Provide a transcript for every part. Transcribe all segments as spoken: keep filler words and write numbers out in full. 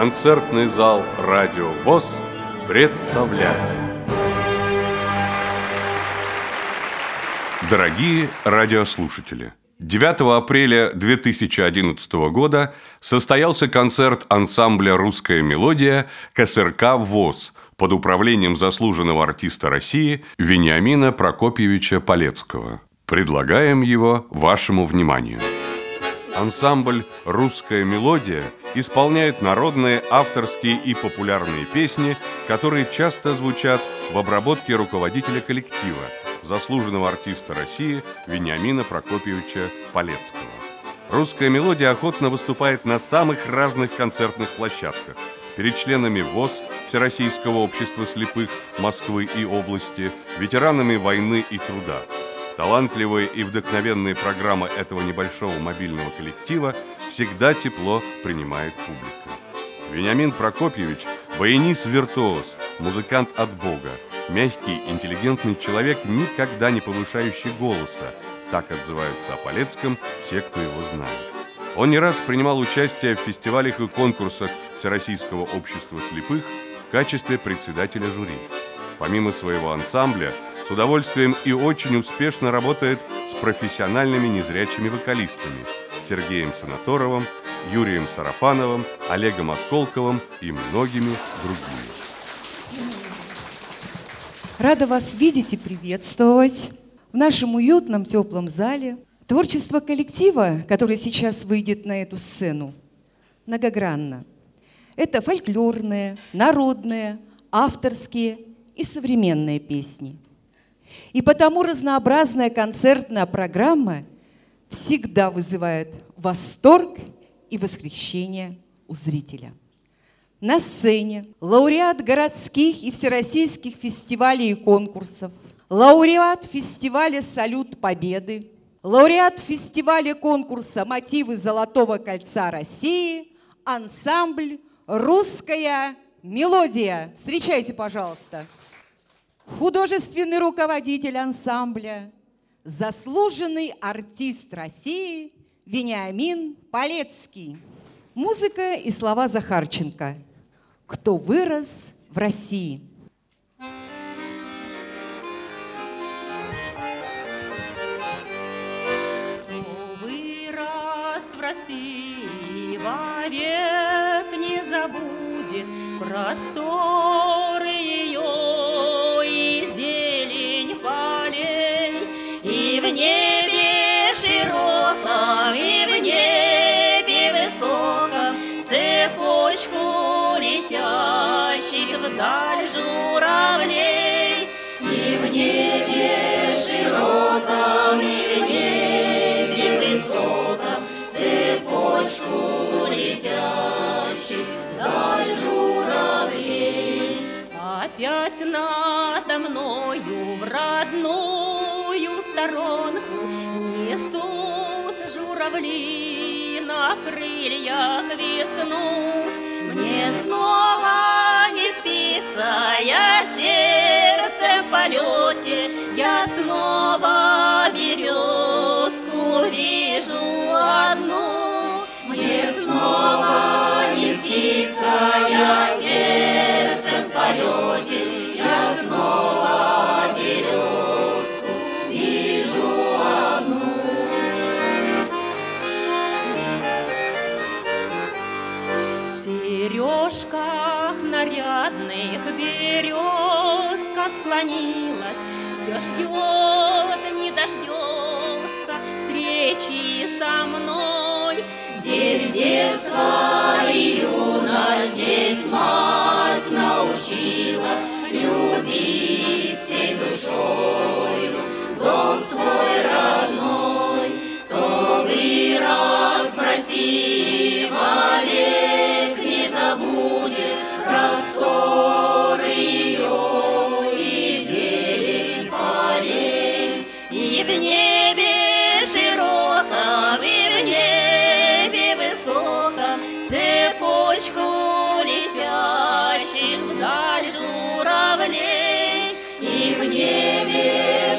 Концертный зал Радио ВОС представляет. Дорогие радиослушатели, девятого апреля две тысячи одиннадцатого года состоялся концерт ансамбля «Русская мелодия» ка эс эр ка ВОС под управлением заслуженного артиста России Вениамина Прокопьевича Палецкого. Предлагаем его вашему вниманию. Ансамбль «Русская мелодия» исполняет народные, авторские и популярные песни, которые часто звучат в обработке руководителя коллектива, заслуженного артиста России Вениамина Прокопьевича Палецкого. «Русская мелодия» охотно выступает на самых разных концертных площадках. Перед членами ВОС, Всероссийского общества слепых Москвы и области, ветеранами войны и труда. Талантливая и вдохновенная программа этого небольшого мобильного коллектива всегда тепло принимает публику. Вениамин Прокопьевич – баянист-виртуоз, музыкант от Бога, мягкий, интеллигентный человек, никогда не повышающий голоса. Так отзываются о Палецком все, кто его знает. Он не раз принимал участие в фестивалях и конкурсах Всероссийского общества слепых в качестве председателя жюри. Помимо своего ансамбля, с удовольствием и очень успешно работает с профессиональными незрячими вокалистами Сергеем Санаторовым, Юрием Сарафановым, Олегом Осколковым и многими другими. Рада вас видеть и приветствовать в нашем уютном теплом зале. Творчество коллектива, которое сейчас выйдет на эту сцену, многогранно. Это фольклорные, народные, авторские и современные песни. И потому разнообразная концертная программа всегда вызывает восторг и восхищение у зрителя. На сцене лауреат городских и всероссийских фестивалей и конкурсов, лауреат фестиваля «Салют Победы», лауреат фестиваля конкурса «Мотивы Золотого Кольца России», ансамбль «Русская мелодия». Встречайте, пожалуйста. Художественный руководитель ансамбля, заслуженный артист России Вениамин Палецкий. Музыка и слова Захарченко. «Кто вырос в России». Кто вырос в России, вовек не забудет просторы ее. В небе широком и в небе высоком цепочку летящих вдаль журавлей. И в небе широком и в небе высоком цепочку летящих вдаль журавлей. Опять надо мною в родную сторонку несут журавли на крыльях весну. Мне снова не спится, я сердце в полете, я снова березку вижу одну. Мне снова не спится, я сердце в полете, я снова березку. В сережках нарядных березка склонилась, все ждет, не дождется встречи со мной. Здесь детство и юность, здесь мать научила любить всей душою дом свой родной. Кто вырос в России, вовек не забудет просторы ее и зелень полей. И в небе широком, и в небе высоком цепочку летящих вдаль журавлей. И в небе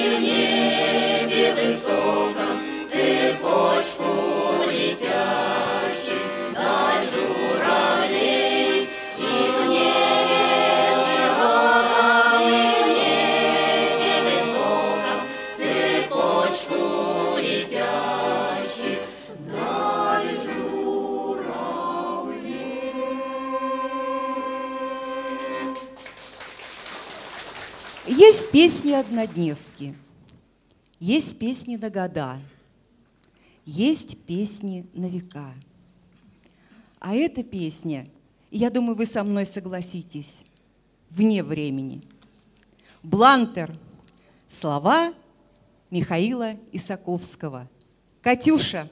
в небе высоком цепочку летящих вдаль журавлей. Есть песни-однодневки, есть песни на года, есть песни на века. А эта песня, я думаю, вы со мной согласитесь, вне времени. Блантер. Слова Михаила Исаковского. «Катюша».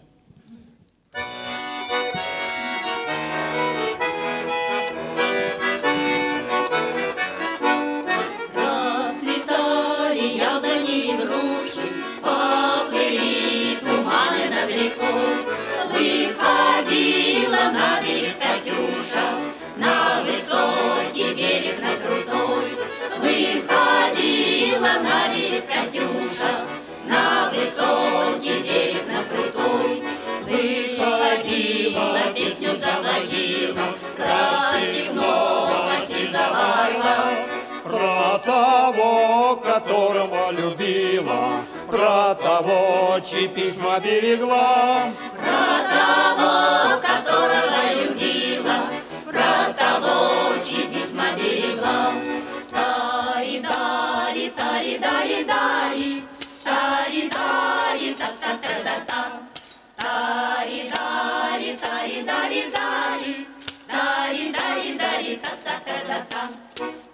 Которого любила, про того, чьи письма берегла, про того, которого любила, про того, чьи письма берегла. Тари, тари, тари, тари, тари, тари, тари, та, та, та, та, та, тари, тари, тари, тари, тари, тари, тари, тари, та, та, та, та, та.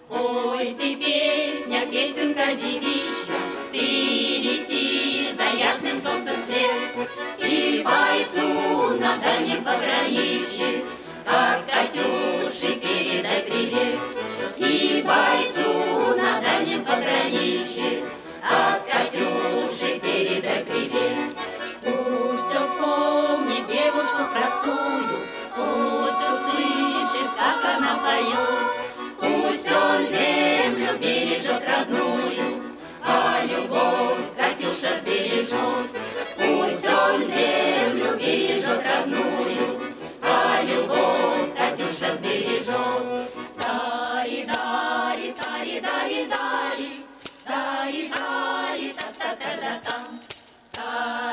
Ой, ты песня, песенка девичья, ты лети за ясным солнцем свет, и бойцу на дальнем пограничье, от Катюши передай привет, и бойцу на дальнем пограничье, от Катюши передай привет. Пусть он вспомнит девушку простую, пусть услышит, как она поет. Землю бережет родную, а любовь Катюша бережет. Пусть он землю бережет родную, а любовь Катюша бережет. Дари, дари, дари, дари, дари, дари, дари, та, та, та, та, та.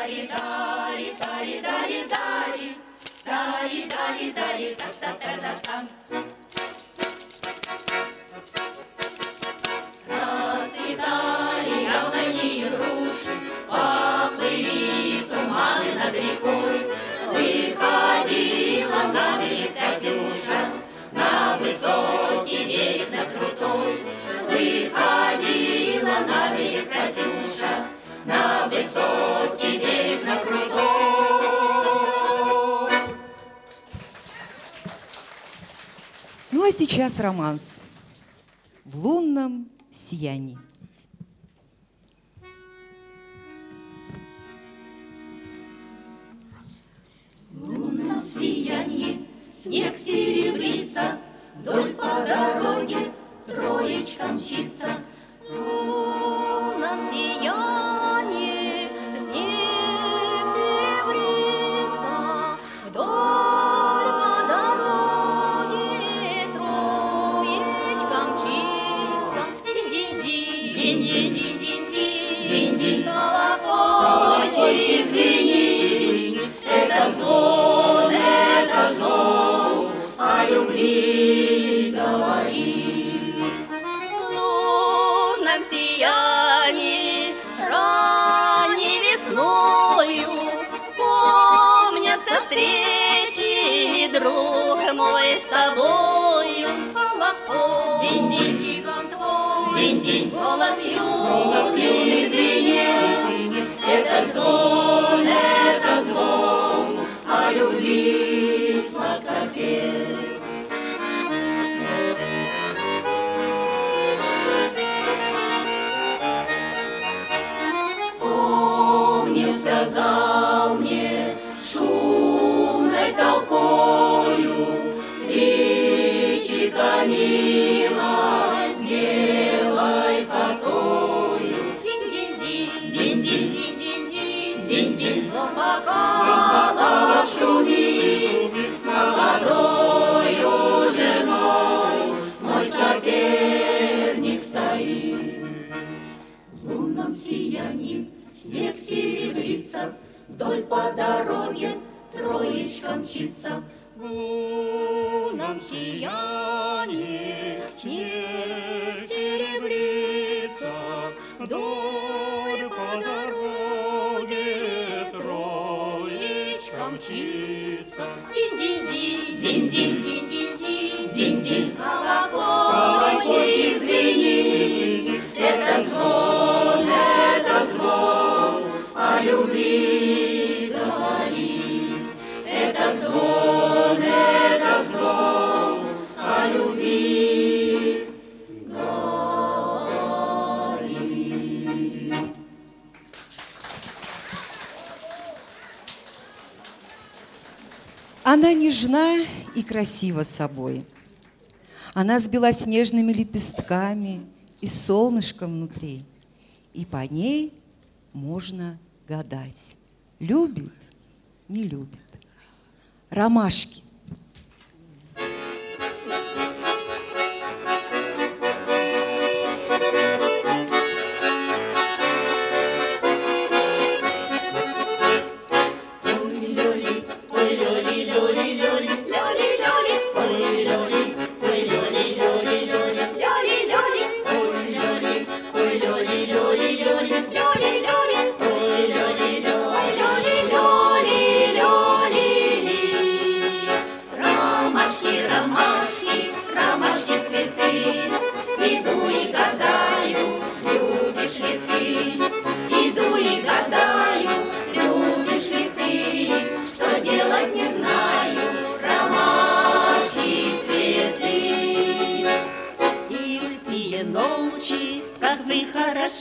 Дари, дари, дари, дари, дари, дари, дари, дари, та, та, та, та, та. Расцветали яблони и груши, поплыли туманы над рекой. Выходила на берег Катюша, на высокий берег, на крутой. Выходила на берег Катюша, на высокий берег, на крутой. Ну а сейчас романс в лунном сиянии. В лунном сиянии снег серебрится, вдоль по дороге троечка мчится. В лунном сиянии снег серебрится, вдоль. Колокольчик звенит, это звон, это звон, о любви говорит. В лунном сиянии ранней весною помнятся встречи, друг мой, с тобою. Колокольчиком твой голос юный звенит, этот звон, этот звон, о любви сладко пел. Вспомнился зал мне шумной толпою, личико милой с белой фотою. Динь-динь-динь-динь. Динь-динь, бокалов шумит, с молодою женой мой соперник стоит. В лунном сиянии снег серебрится, вдоль по дороге троечка мчится. В лунном сиянии снег серебрится, вдоль по дороге троечка мчится. Динь-динь-динь, динь-динь-динь-динь-динь, динь-динь, колокольчик звенит. Это звон, это звон о любви говорит. Это звон, это звон о любви. Она нежна и красива собой. Она с белоснежными лепестками и солнышком внутри. И по ней можно гадать. Любит, не любит. Ромашки.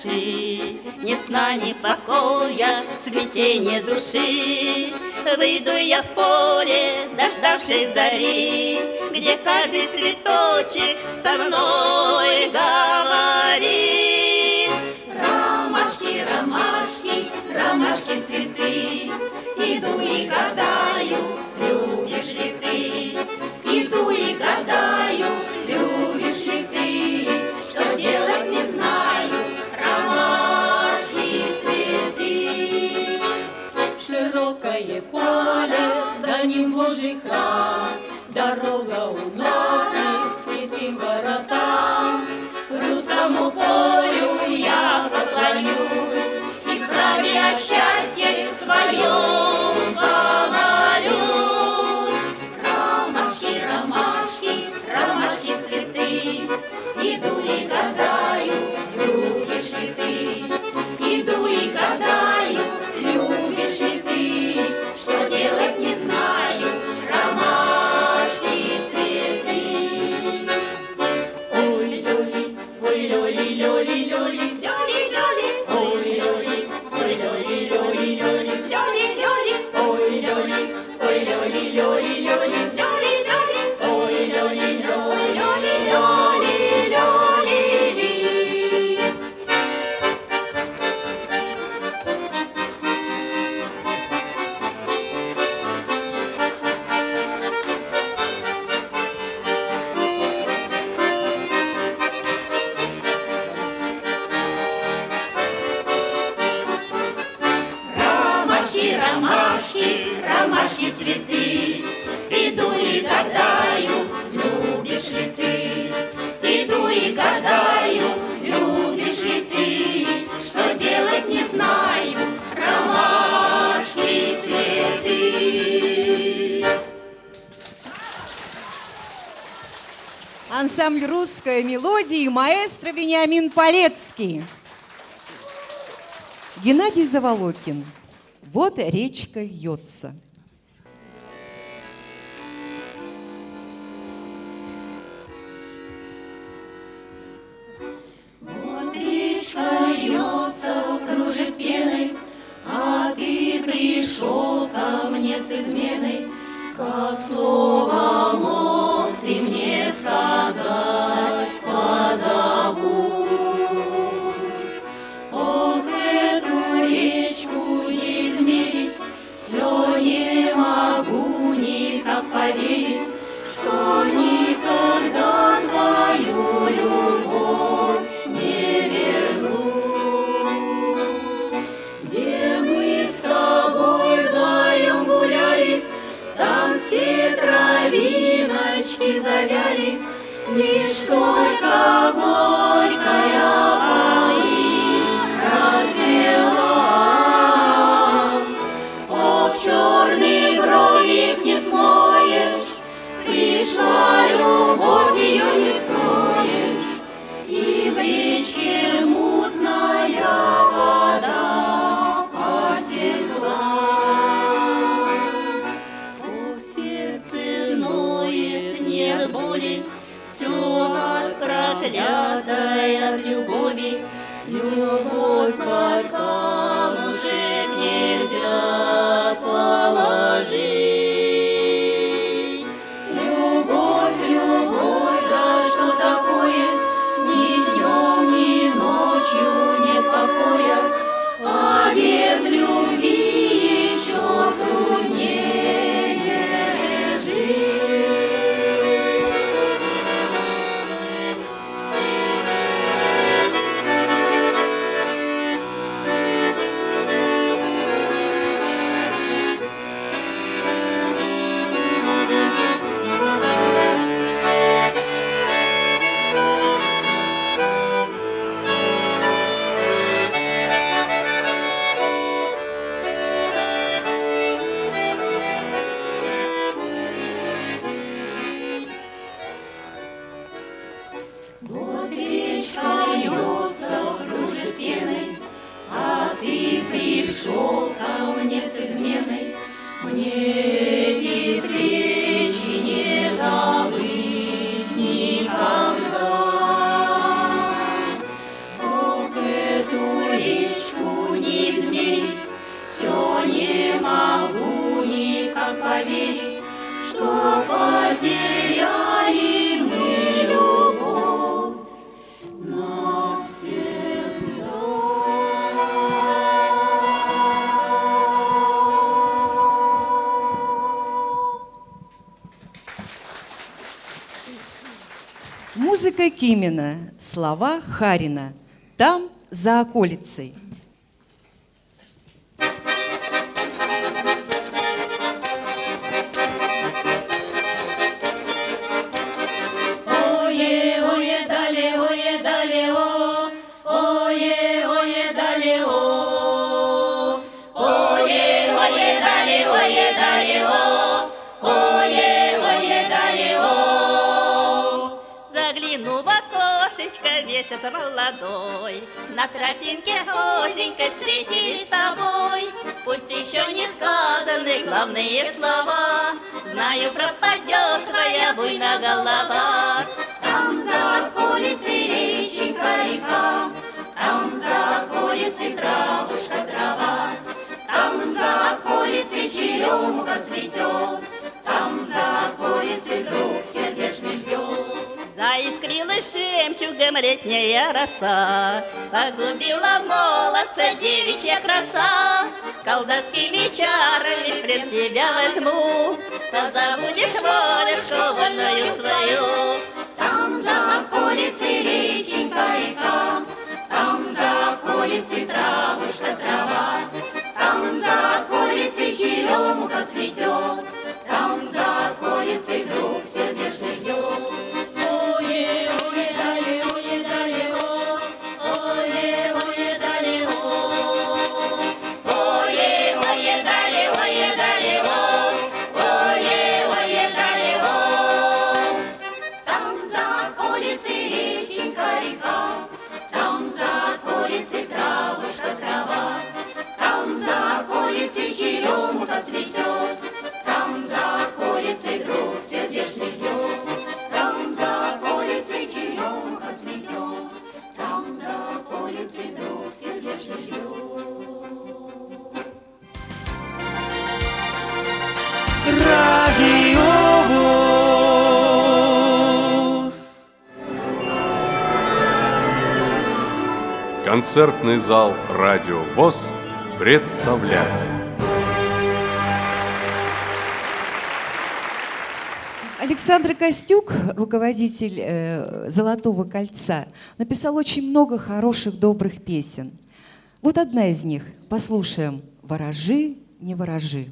Ни сна, ни покоя, цветение души. Выйду я в поле, дождавшись зари, где каждый цветочек со мной говорит. Ромашки, ромашки, ромашки цветы, иду и гадаю, любишь ли ты? Иду и гадаю, любишь ли ты? Что делать не знаю. Широкое поле, за ним Божий храм, дорога уносит к святым воротам. Русскому полю я поклонюсь и в храме о счастье своем помолюсь. Ромашки, ромашки, ромашки цветы, иду и гадаю, любишь ли ты? Иду и гадаю, любишь ли ты? Что делать не знаю, ромашки цветы. Ой, люли, ой, люли, люли, люли, люли, люли, ой, люли, ой, люли, люли, люли, люли, люли, ой, люли, ой, люли, люли, люли, люли, люли, ой, люли, люли, люли, люли, люли, люли. Ромашки цветы, иду и гадаю, любишь ли ты? Иду и гадаю, любишь ли ты? Что делать не знаю, ромашки цветы. Ансамбль «Русская мелодия» и маэстро Вениамин Палецкий. Геннадий Заволокин. Вот речка льется. Вот речка льется, кружит пеной, а ты пришел ко мне с изменой. Как слово мог ты мне сказать, позабудь. Ох, эту речку не измерить, все не могу никак поверить, что никогда твою любовь не верну. Где мы с тобой вдвоем гуляли, там все травиночки завяли, лишь только горькая вода. нам поверить, что потеряли мы любовь навсегда. Музыка Кимина, слова Харина. Там, за околицей. Месяц молодой, на тропинке озенькой встретились с тобой. Пусть еще не сказаны главные слова, знаю, пропадет твоя буйная голова. Там за околицей реченька, река, там за околицей травушка, трава, там за околицей черемуха цветет, там за околицей друг сердечный ждет. Заискрилась жемчугом летняя роса, погубила молодца девичья краса. Колдовскими чарами пред тебя возьму, позабудешь волюшку вольную свою. Там за околицей реченька, река, там за околицей травушка, трава, там за околицей черемуха цветет, там за околицей друг сердечный ждет. Концертный зал «Радио ВОС» представляет. Александр Костюк, руководитель э, «Золотого кольца», написал очень много хороших, добрых песен. Вот одна из них. Послушаем «Ворожи, не ворожи».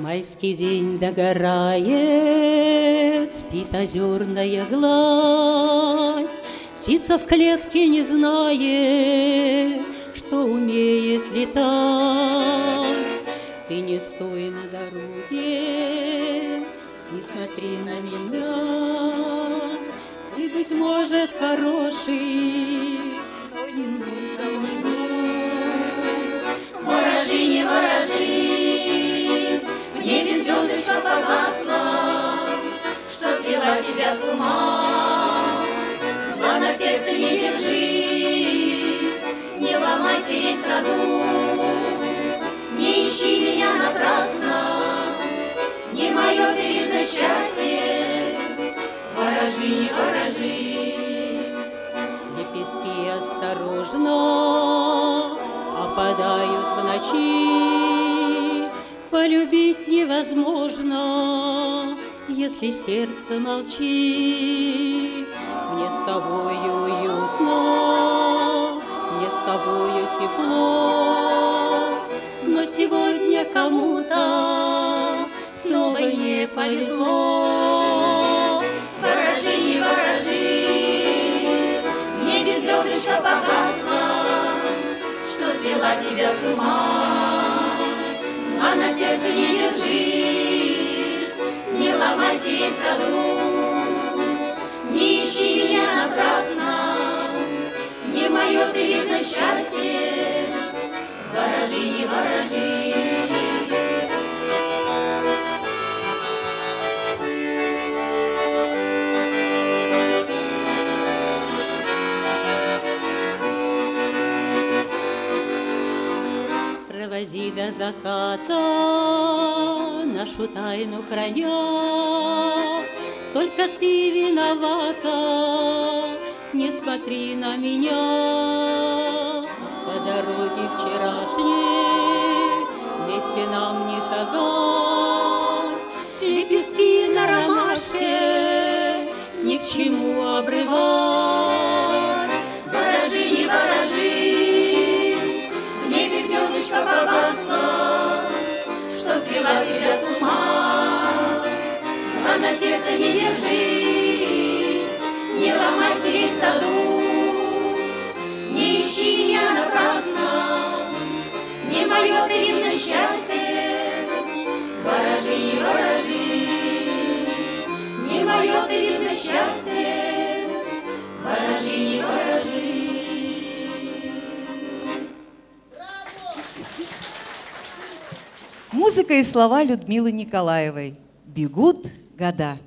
Майский день догорает, спит озерная гладь. Птица в клетке не знает, что умеет летать. Ты не стой на дороге, не смотри на меня. Ты, быть может, хороший, но не нужно лжу. Ворожи, не ворожи, небе звездочка погасла, что свела тебя с ума. Зла на сердце не держи, не ломай сирень в саду. Не ищи меня напрасно, не мое ты, видно, счастье. Ворожи, не ворожи. Лепестки осторожно опадают в ночи. Полюбить невозможно, если сердце молчи. Мне с тобою уютно, мне с тобою тепло, но сегодня кому-то снова не повезло. Ворожи, не ворожи, в небе звездочка погасла, что свела тебя с ума. А на сердце не держи, не ломай сирень в саду, не ищи меня напрасно. Провози до заката, нашу тайну храня, только ты виновата, не смотри на меня. По дороге вчерашней вместе нам не шагать, лепестки на ромашке ни к чему обрывать. Ворожи, не ворожи, в небе звездочка погасла, что свела тебя с ума. А на сердце не держи, не ломай сирень в саду. Не ищи меня напрасно, не мое ты, видно, счастье. Ворожи, не ворожи, не мое ты, видно, счастье. Ворожи, не ворожи. Музыка и слова Людмилы Николаевой. Бегут года.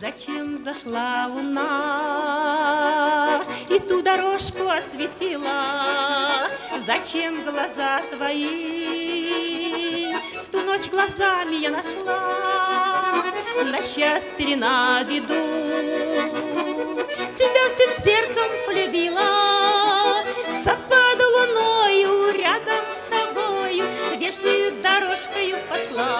Зачем зашла луна и ту дорожку осветила? Зачем глаза твои в ту ночь глазами я нашла? На счастье или на беду тебя всем сердцем полюбила. Сад под луною рядом с тобою вешнюю дорожкою пошла.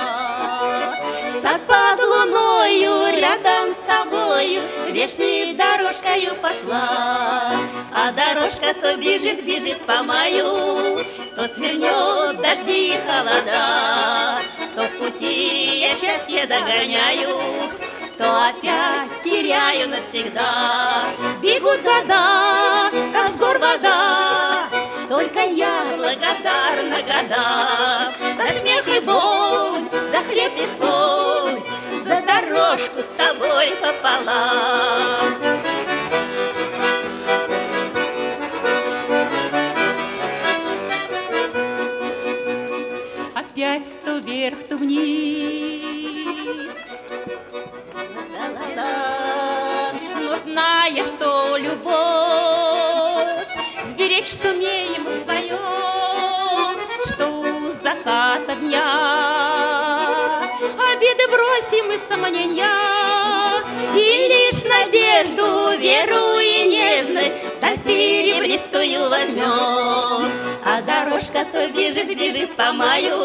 Сад под луною рядом с тобою вешнюю дорожкою пошла. А дорожка то бежит, бежит по маю, то свернет дожди и холода, то в пути я счастье догоняю, то опять теряю навсегда. Бегут года, как с гор вода, только я благодарна годам. За смех и боль, за хлеб и соль, за дорожку с тобой пополам. Опять то вверх, то вниз, но зная, что любовь сберечь сумеем вдвоем, что у заката дня обиды бросим и сомнения, и лишь надежду, веру и нежность до серебристую возьмем. А дорожка то бежит, бежит по маю,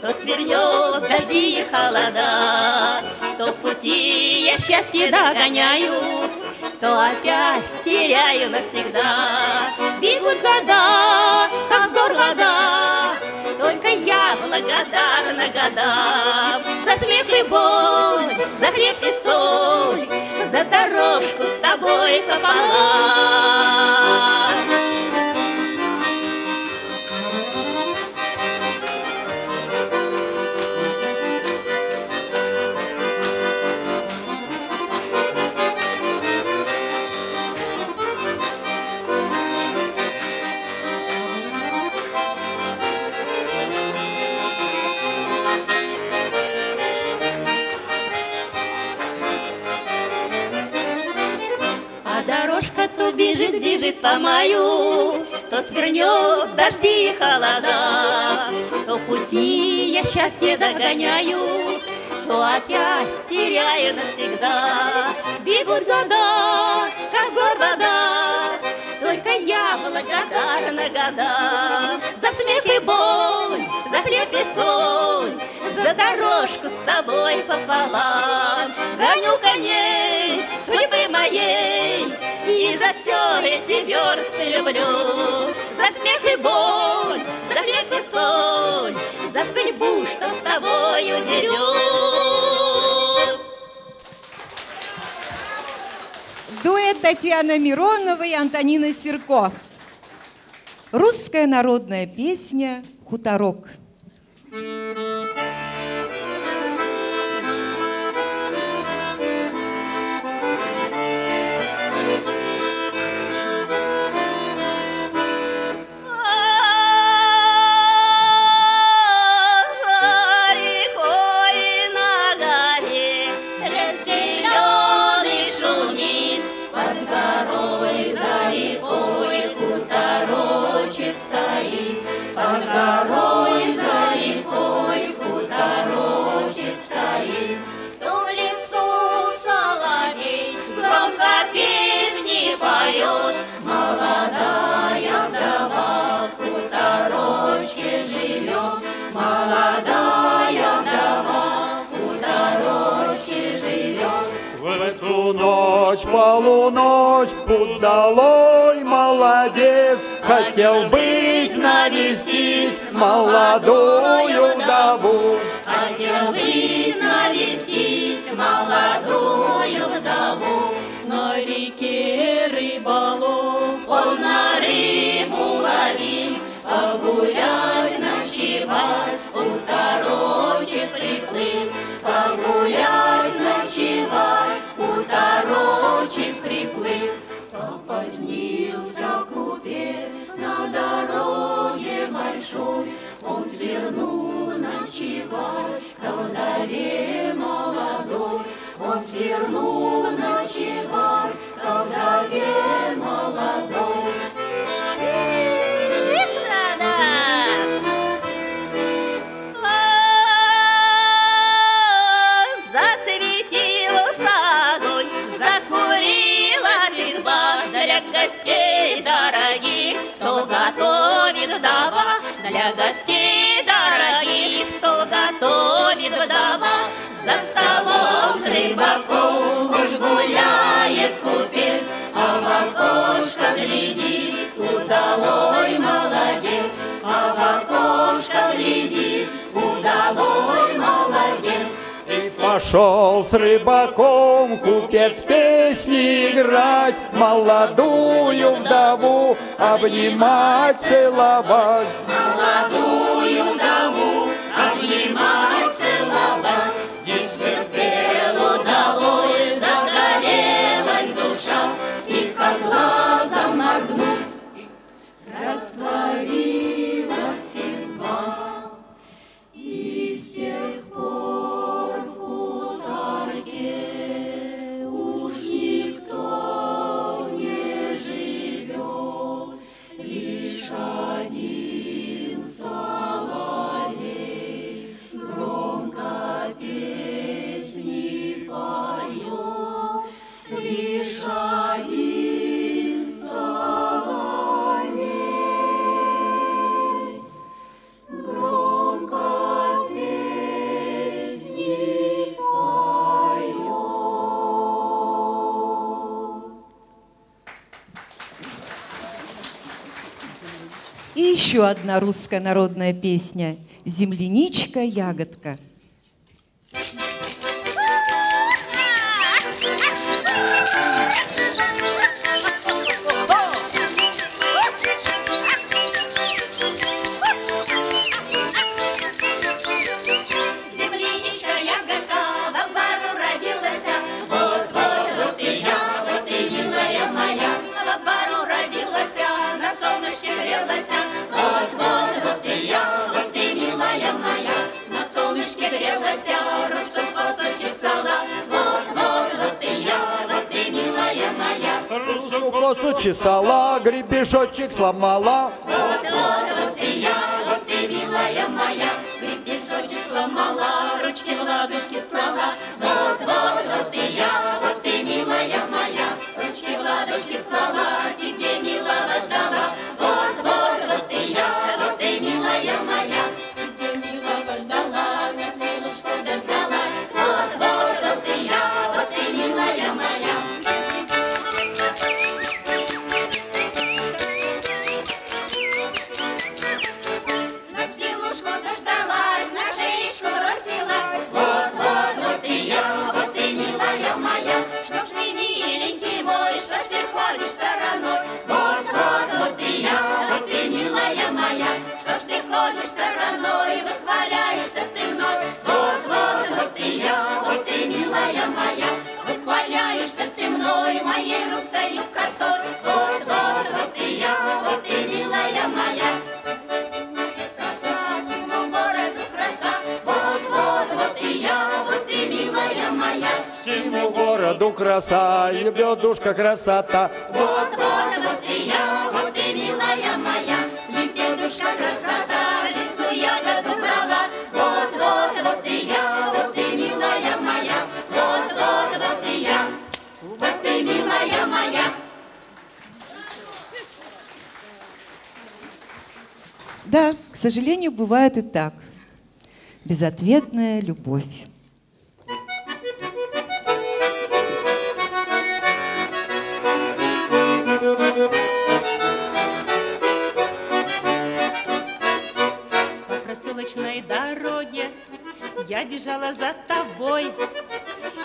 то свернет дожди и холода, то в пути я счастье догоняю, то опять теряю навсегда. Бегут года, как с гор вода, только я благодарна годам. За смех и боль, за хлеб и соль, за дорожку с тобой пополам. Бежит, бежит по маю, то свернет дожди и холода, то пути я счастье догоняю, то опять теряю навсегда. Бегут года, как с гор вода, только я благодарна годам. За смех и боль, за хлеб и соль, за дорожку с тобой пополам. Гоню коней судьбы моей, и за все эти версты люблю. За смех и боль, за хлеб и соль, за судьбу, что с тобою делю. Дуэт Татьяна Миронова и Антонина Серкова. Русская народная песня «Хуторок». Полуночь, удалой молодец, хотел быть навестить молодую вдову. Хотел быть навестить молодую вдову. На реке рыболов, поздно рыбу ловил, погулять ночевать, хуторочек приплыл, погулять ночевать. Хуторочек приплыл, там позднился купец на дороге большой. Он свернул ночевать к вдове молодой. Он свернул ночевать к вдове молодой. Готовит вдова, для гостей дорогих, стол готовит вдова. За столом с рыбаком уж гуляет купец, а в окошко глядит, удалой молодец. А в окошко глядит, удалой молодец. И пошел с рыбаком купец песни играть, молодую вдову обнимать, целовать. Молодую вдову обнимать, целовать. Не стерпел удалой, загорелась душа, и как глазом моргнув, растворилась изба. Еще одна русская народная песня «Земляничка, ягодка». Чесала, гребешочек сломала. Вот, вот, вот и я, вот ты, милая моя, гребешочек сломала, ручки в ладошки склала. Вот, вот, вот и я, вот ты, милая моя, ручки в ладошки склала, себе милого ждала. Вот, вот, вот и я, вот ты, милая моя, себе милого ждала, за силушку дождалась. Вот, вот, вот и я, вот ты, милая моя. Thank you. Родину, городу краса, и бедушка красота. Вот, вот, вот и я, вот и милая моя, и бедушка красота, лесу ягоду брала. Вот, вот, вот и я, вот и милая моя, вот, вот, вот и я, вот и милая моя. Да, к сожалению, бывает и так. Безответная любовь. По проселочной дороге я бежала за тобой,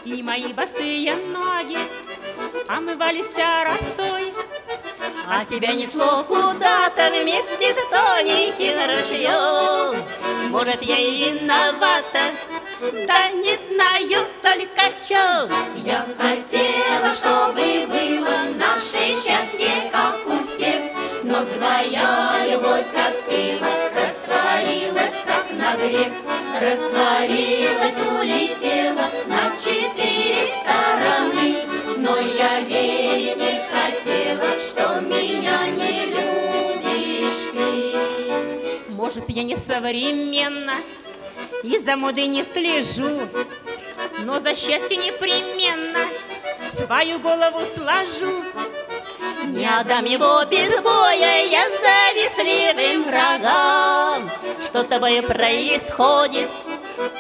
и мои босые ноги омывались росой. А тебя несло куда-то вместе с тоненьким ручьем. Может, я и виновата, да не знаю только в чем. Я хотела, чтобы было наше счастье, как у всех, но твоя любовь распила, растворилась, как на грех. Растворилась, улетела на четыре стороны, но я верить не хотела, что меня не любишь ты. Может, я не современна и за модой не слежу, но за счастье непременно свою голову сложу. Не отдам его без боя я завистливым врагам. Что с тобой происходит,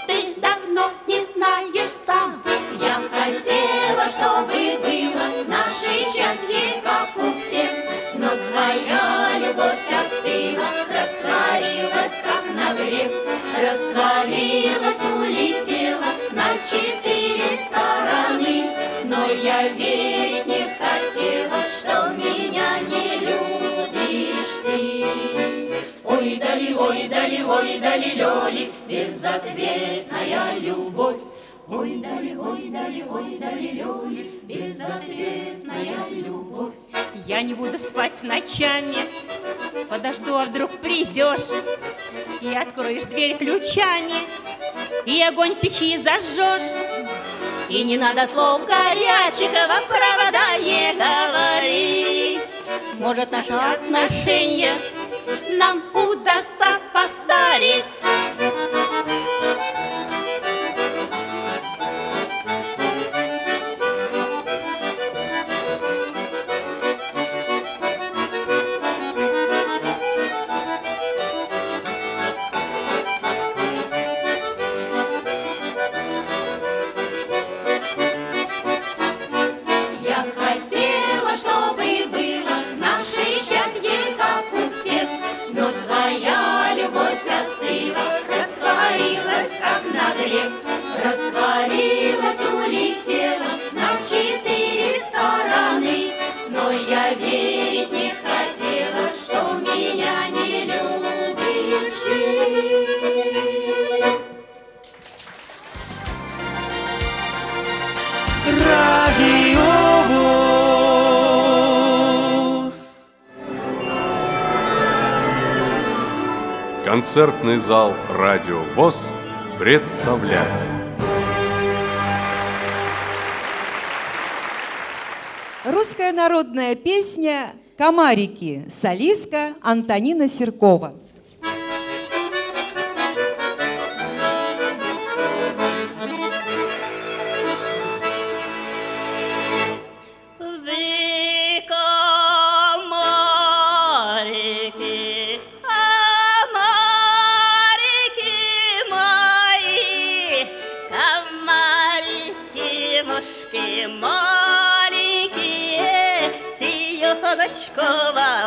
ты давно не знаешь сам. Я хотела, чтобы было наше счастье, как у всех, но твоя любовь остыла, растворилась, как на грех. Растворилась, улетела на четыре стороны, но я верить не хотела, что меня не любишь ты. Ой, дали, ой, дали, ой, дали, лёли, безответная любовь. Ой, дали, ой, дали, ой, дали, лёли, безответная любовь. Я не буду спать ночами, подожду, а вдруг придешь и откроешь дверь ключами, и огонь печи зажжешь. И не надо слов горячих во провода не говорить. Может, наши отношения нам удастся повторить. Растворилась, улетела на четыре стороны, но я верить не хотела, что меня не любишь ты. Радио ВОС. Концертный зал Радио ВОС представляет. Русская народная песня «Комарики», солистка Антонина Серкова.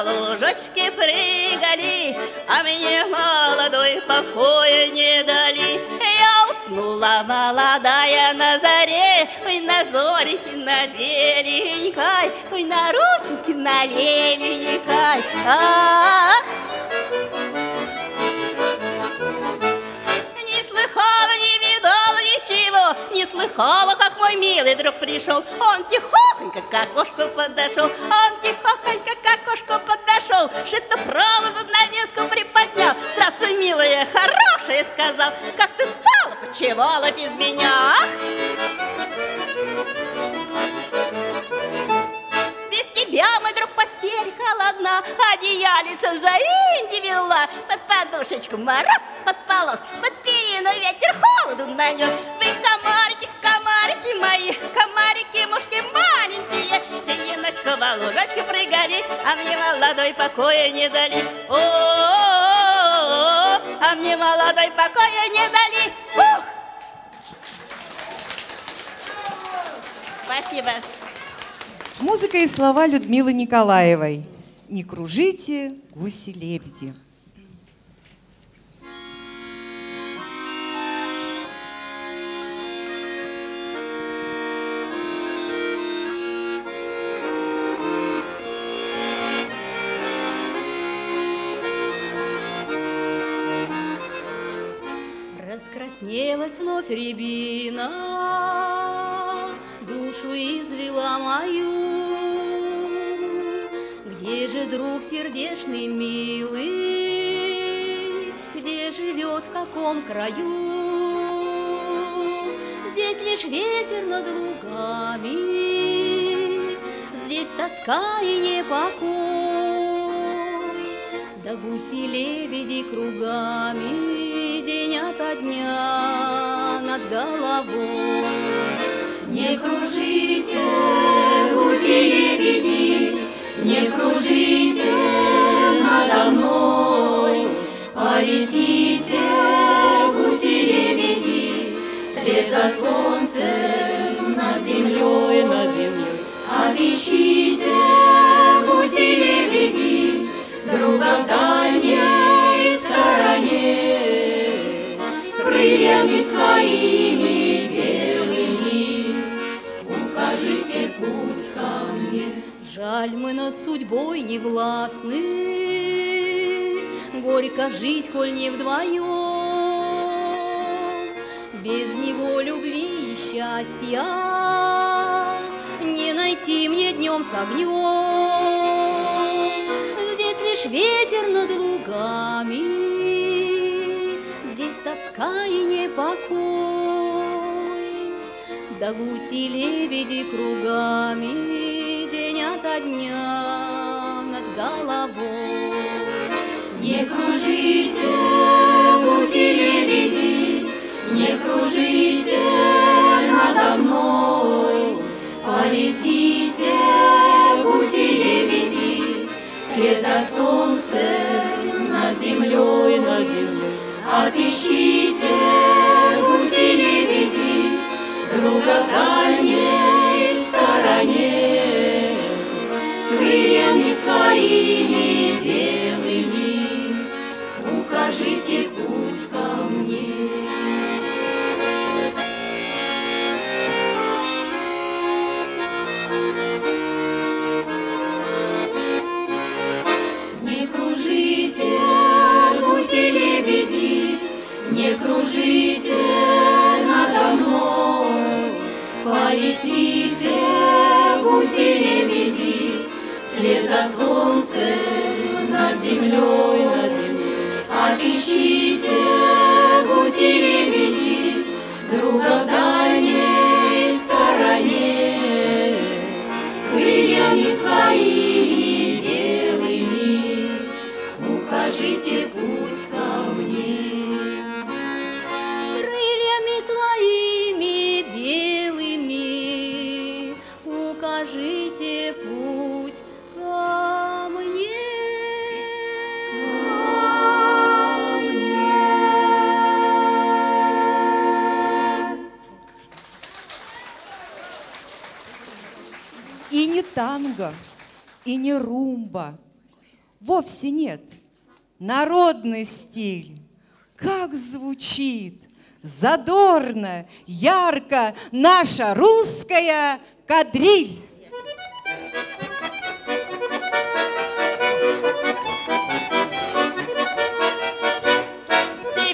Лужочки прыгали, а мне молодой покоя не дали. Я уснула молодая на заре, ой, на зорьке, на беленькой, ой, на ручке, на левенькой. А-а-а! Не слыхала, не видала ничего, не слыхала, как мой милый друг пришел. Он тихохонько к окошку подошел, он тихохонько к окошку подошел, шито-право занавеску приподнял. Здравствуй, милая, хорошая, сказал, как ты спала, харчевала без меня. Без тебя, мой друг, постель холодна, одеялица за инди вела. Под подушечку мороз, под полос, под перину ветер холоду нанес. Вы комарики, комарики мои, комарики, мушки маленькие, синочку во лужечку прыгали, а мне молодой покоя не дали. О-о-о-о! А мне молодой покоя не дали. Ух! Спасибо. Музыка и слова Людмилы Николаевой. Не кружите, гуси-лебеди. Снелась вновь рябина, душу извела мою. Где же друг сердечный милый, где живет, в каком краю? Здесь лишь ветер над лугами, здесь тоска и непокой. Да гуси-лебеди кругами день ото дня над головой. Не кружите, гуси-лебеди, не кружите надо мной. Полетите, гуси-лебеди, вслед за солнцем над землей, над землей. Отыщите, гуси-лебеди, друга в дальней стороне. Крыльями своими белыми укажите путь ко мне. Жаль, мы над судьбой не властны, горько жить, коль не вдвоем. Без него любви и счастья не найти мне днем с огнем. Здесь лишь ветер над лугами, тоска и непокой. Да гуси-лебеди кругами день ото дня над головой. Не кружите, гуси-лебеди, не кружите надо мной. Полетите, гуси-лебеди, вслед за солнцем над землей, над землей. Отыщите, гуси-лебеди, друга в дальней стороне. Крыльями своими белыми укажите путь ко мне. Не кружите, гуси-лебеди, не кружите надо мной, полетите, гуси-лебеди, вслед за солнцем над землей, над землей. Отыщите, гуси-лебеди, друга в дальней стороне. Крыльями своими белыми укажите путь ко мне. Танго и не румба. Вовсе нет. Народный стиль. Как звучит задорно, ярко наша русская кадриль.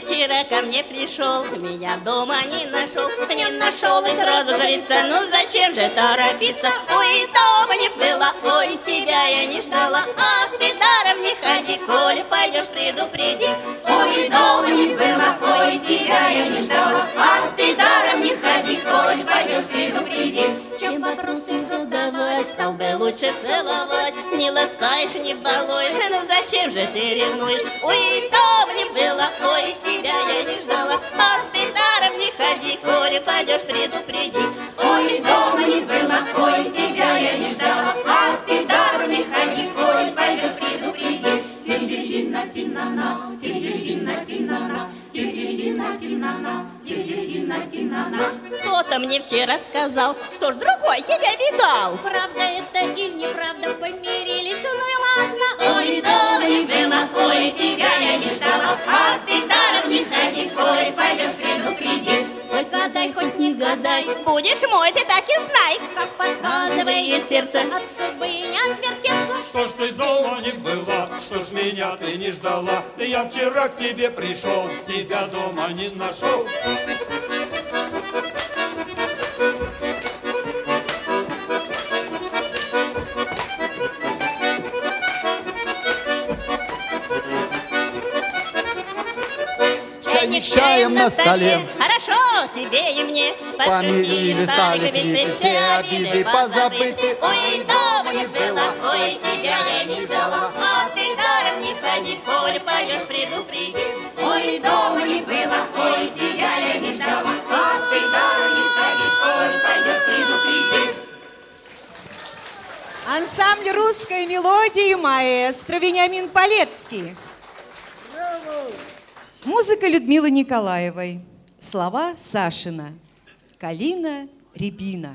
Вчера ко мне пришел, меня дома не нашел, не нашел и сразу жрица, ну зачем же торопиться? Уйду, бы не плыла, ой, тебя я не ждала, а ты даром не ходи, коли пойдешь, предупреди. Ой, дома не было, ой, тебя я не ждала, а ты даром не ходи, коли пойдешь, предупреди. Чем вопросы задавать, стал бы лучше целовать, не ласкаешь, не балуешь, ну зачем же ты ревнуешь? Ой, дома не было, ой, тебя я не ждала, а ты даром не ходи, коли пойдешь, предупреди. Ой, дома не было, ой, тебя я не ждала, а ты даром не ходи, коли пойдешь, предупреди. Тиририна-тинана, тиририна-тинана, тиририна-тинана, тиририна-тинана. Кто-то мне вчера сказал, что ж другой тебя видал. Правда это или неправда, помирились, ну и ладно. Ой, дома не было, ой, тебя я не ждала, а ты даром не ходи, коли пойдешь, предупреди. Хоть гадай, хоть не гадай, будешь мой, ты так и знай. Как подсказывает сердце, от судьбы не отвертеться. Что ж ты дома не была, что ж меня ты не ждала. Я вчера к тебе пришел, тебя дома не нашел. Чайник с чаем на столе, хорошо тебе и мне, помирили стали крики, все обиды позабыты. Ой, дома не была, ой, тебя я не ждала, а ты даром не ходи, коли пойдешь, предупреди. Ой, дома не была, ой, тебя я не ждала, а ты даром не ходи, коли пойдешь, предупреди. Ансамбль "Русской мелодии", маэстро Вениамин Палецкий. Музыка Людмилы Николаевой, слова Сашина, «Калина, рябина».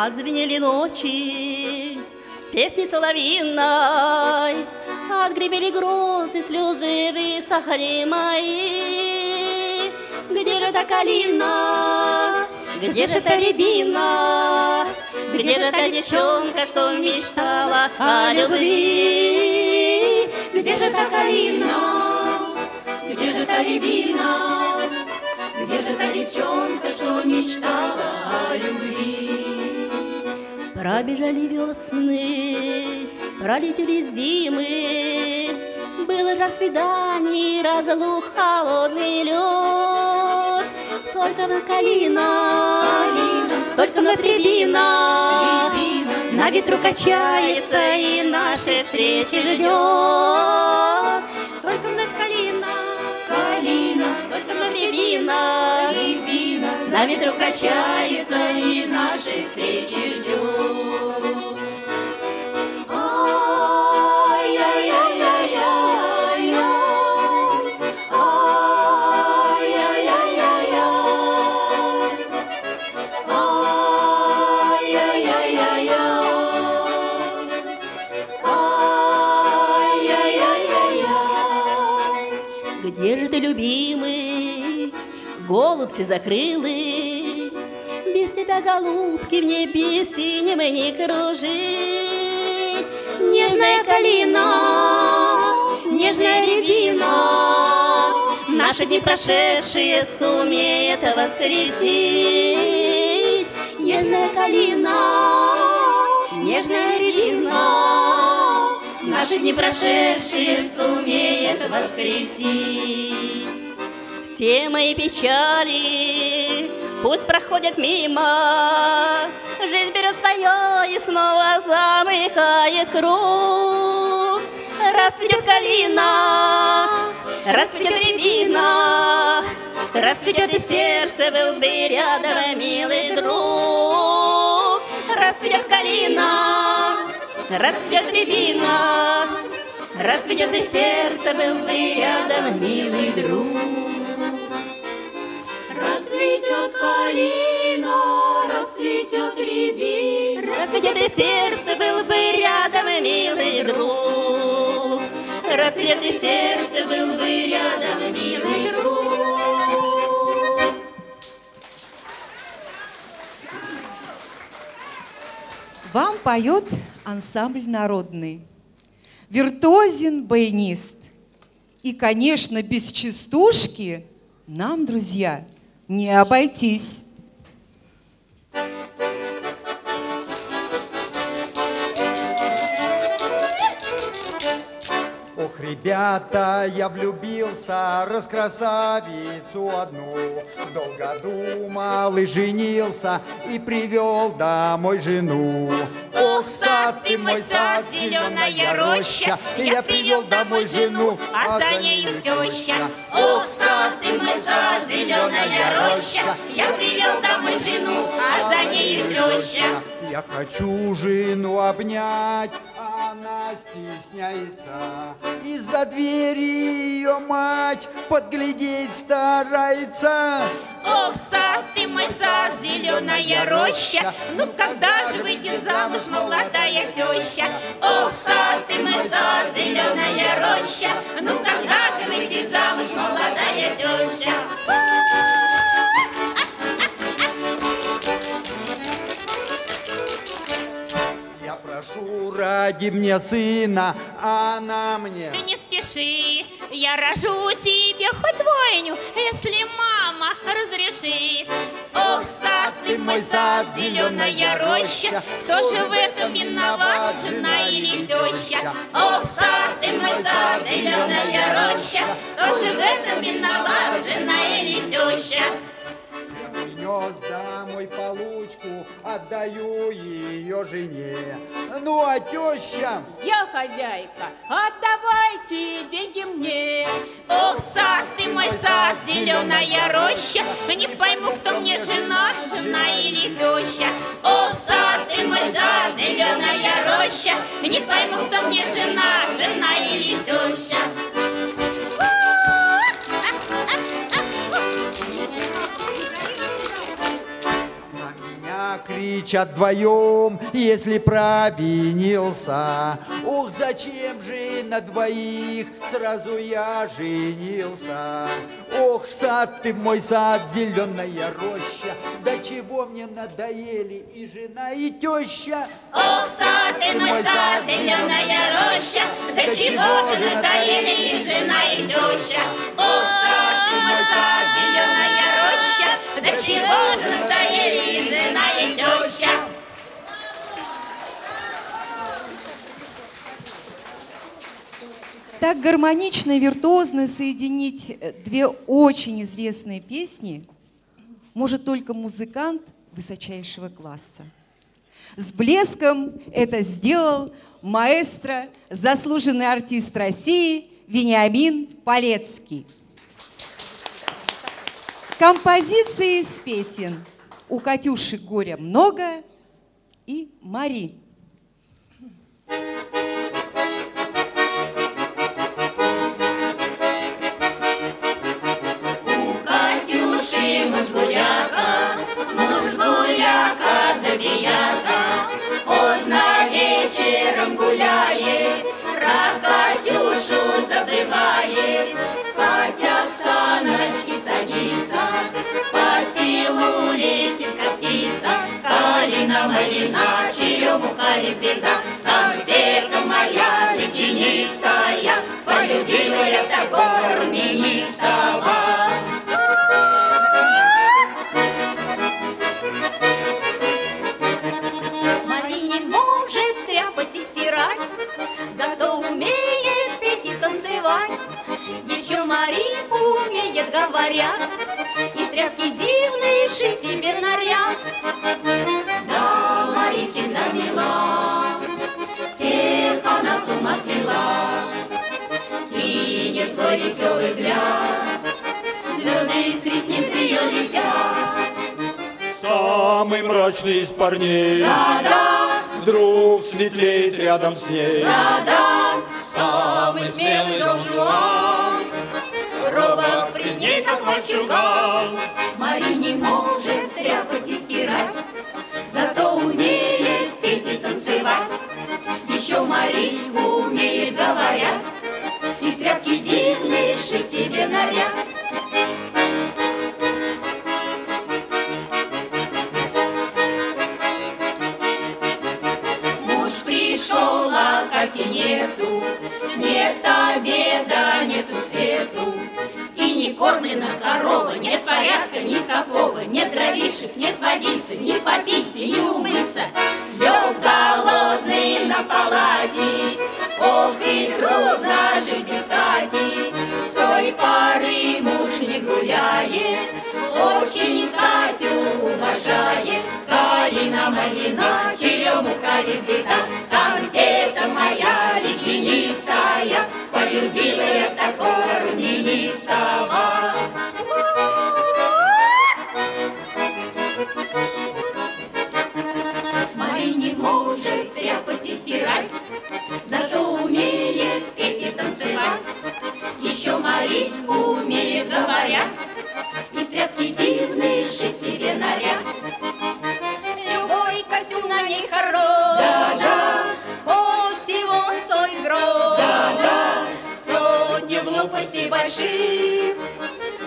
Отзвенели ночи песни соловьиной, отгребели грозы, слезы высохли мои. Где же та калина, где же та рябина, где же та девчонка, что мечтала о любви? Где же та калина, где же та рябина, где же та девчонка, что мечтала о любви? Пробежали весны, пролетели зимы, было жар свиданий, разлук, холодный лед. Только на калина, только на рябина, на ветру качается и нашей встречи ждет. Только на калина, калина, только на рябина, рябина, на ветру качается и нашей встречи ждет. Где же ты, любимый, голубь всезакрылый? Без тебя, голубки, в небе синем не кружит. Нежная калина, нежная рябина, наши дни прошедшие сумеет воскресить. Нежная калина, нежная рябина, наши дни прошедшие сумеет воскресить. Все мои печали пусть проходят мимо, жизнь берет свое и снова замыкает круг. Расцветет калина, расцветет рябина, расцветет и сердце, был бы рядом милый друг. Расцветет калина, расцветет рябина, расцветет и сердце, был бы рядом милый друг. Расцветет калина, расцветет рябина, расцветет и сердце, был бы рядом милый друг. Расцветет и сердце, был бы рядом милый друг. поет ансамбль народный, виртуозен баянист. И, конечно, без частушки нам, друзья, не обойтись. Ох, ребята, я влюбился, раскрасавицу одну. Долго думал и женился, и привел домой жену. Ох, сад ты мой, сад, зеленая роща, я привел домой жену, а за нею теща. Ох, сад ты мой, сад, зеленая роща, я привел домой жену, а за нею теща. Я хочу жену обнять, она стесняется, из-за двери ее мать подглядеть старается. Ох, сад ты мой, сад, зеленая роща, ну когда же выйти замуж, молодая теща? Ох, сад ты мой, сад, зеленая роща, ну когда же выйти замуж, молодая теща? Прошу, ради мне сына, она мне. Не спеши, я рожу тебе хоть двойню, если мама разрешит. Ох, сад ты мой, сад, зеленая роща, кто же в этом виноват, жена или теща? Ох, сад ты мой, сад, зеленая роща, кто же в этом виноват, жена или теща? Принес домой получку, отдаю ее жене. Ну, а теща? Я хозяйка, отдавайте деньги мне. Ох, сад ты мой, сад, зеленая роща, не пойму, кто мне жена, жена или теща. Ох, сад ты мой, сад, зеленая роща, не пойму, кто мне жена, жена или теща. Кричат вдвоем, если провинился. Ух, зачем же на двоих сразу я женился? Ох, сад ты мой, сад, зеленая роща, до чего мне надоели и жена, и теща? Ох, сад ты мой, сад, зеленая роща, до чего же надоели и жена, и теща? Ох, сад ты мой, сад, зеленая роща, до чего же надоели и жена, и теща? Так гармонично и виртуозно соединить две очень известные песни может только музыкант высочайшего класса. С блеском это сделал маэстро, заслуженный артист России Вениамин Палецкий. Композиции из песен «У Катюши горя много» и «Мари». Муж гуляка, муж гуляка, забияка, поздно вечером гуляет, про Катюшу забывает. Катя в саночки садится, по селу летит коптица. Калина, малина, черемуха, лепеда, конфета моя леденистая, полюбила я такого румянистого. Зато умеет петь и танцевать. Еще Мари умеет, говорят, и тряпки дивные шить себе наряд. Да, Мари всегда мила, всех она с ума свела. Кинет свой веселый взгляд, звезды из ресниц ее летят. Самый мрачный из парней, да-да, вдруг светлеет рядом с ней. Да-да, самый смелый Дон Жуан, робок при ней, как мальчуган. Мари не может стряпать и стирать, зато умеет петь и танцевать. Еще Мари умеет, говорят, из тряпки дивные шить себе наряд. кормлена корова, нет порядка никакого, нет дровишек, нет водицы, не попить и не умыться. Лег голодный на палате, ох, и трудно жить без Кати. С той поры муж не гуляет, очень Катю уважает. Калина, малина, черемуха, лебеда, конфета моя леденистая, полюбила я такого румянистого. Мари не может стряпать и стирать, зато умеет петь и танцевать. Еще Мари умеет, говорят, и стряпки дивные шить себе наряд. Любой костюм на ней хорош, да-да, хоть всего сотни грош, да-да, сотни глупостей больших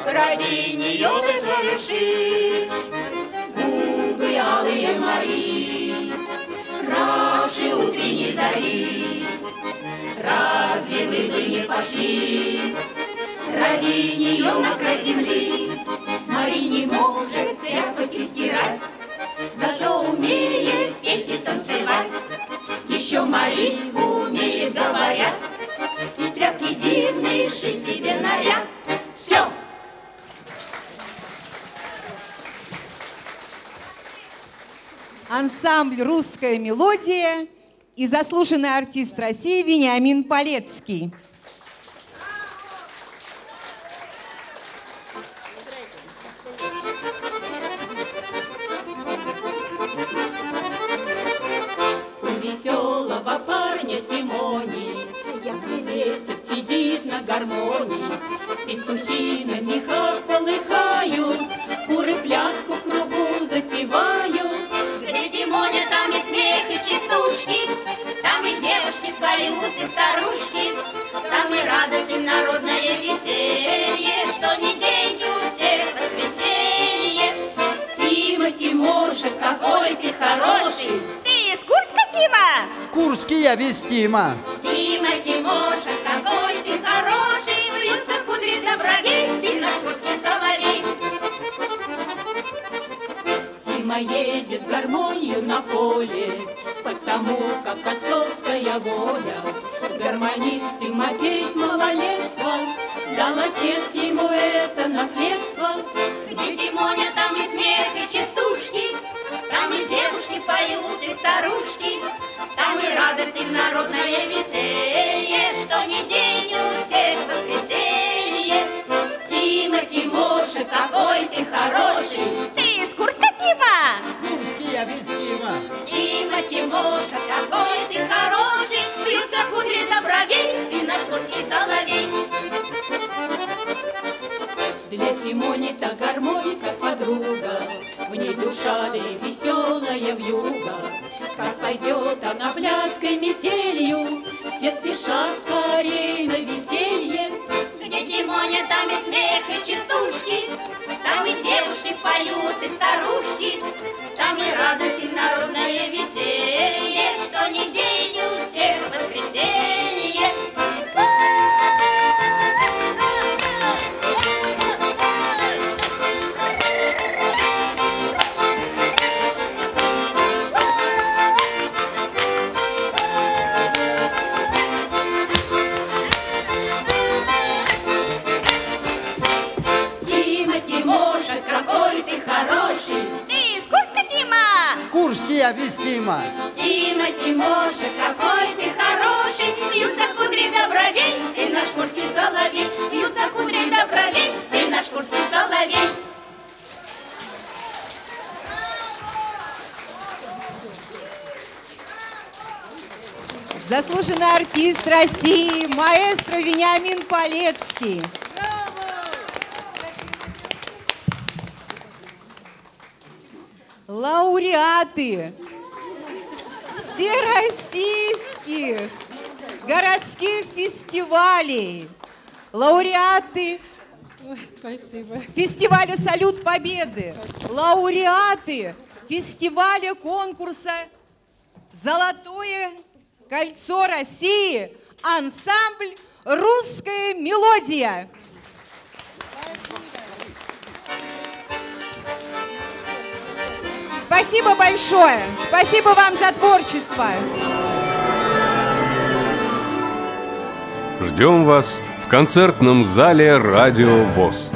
ради нее ты совершишь. Губы алые Мари, раньше утренней зари, разве вы бы не пошли ради нее на край земли? Мари не может стряпать и стирать, зато умеет петь и танцевать. Еще Мари умеет, говорят, и стряпки дивные шить себе наряд. Все! Ансамбль «Русская мелодия» и заслуженный артист России Вениамин Палецкий. У веселого парня Тимони ясный месяц сидит на гармонии. Петухи на мехах полыхают, куры пляску в кругу затевают. Где Тимоня, там и смех, и частушки, там и девушки поют, и старушки, там и радость, и народное веселье, что ни день у всех воскресенье. Тима, Тимоша, какой ты хороший! Ты из Курска, Тима? Курский я весь Тима. Тима, Тимоша, какой ты хороший! Вьются кудри до бровей, ты наш курский соловей. Тима едет с гармонью на поле, потому как отцовская воля. Гармонист Тимофей с малолетства дал отец ему это наследство. Где Тимоня, там и смех, и частушки, там и девушки поют, и старушки, там и радость, и народное веселье, что ни день у всех воскресенье. Тима, Тимоша, какой ты хороший! Ты из Курска, Тима? Курский я весь Тима. Тима, Тимоша, какой ты хороший! Бьются кудри до бровей, ты наш курский соловей. Для Тимони та гармоника подруга, в ней душа да и веселая вьюга. Как пойдет она пляской метелью, все спешат скорей на веселье. Где Тимоня, там и смех, и частушки, там и девушки поют, и старушки, там и радость, и народное веселье, что ни день у всех воскресенье. Я весь Тима. Тима, Тимоша, какой ты хороший, вьются кудри до бровей, ты наш курский соловей, вьются кудри до бровей, ты наш курский соловей. Заслуженный артист России, маэстро Вениамин Палецкий. Лауреаты всероссийских городских фестивалей, лауреаты Ой, спасибо. фестиваля «Салют Победы», спасибо. Лауреаты фестиваля конкурса «Золотое кольцо России», ансамбль «Русская мелодия». Спасибо большое. Спасибо вам за творчество. Ждем вас в концертном зале Радио ВОС.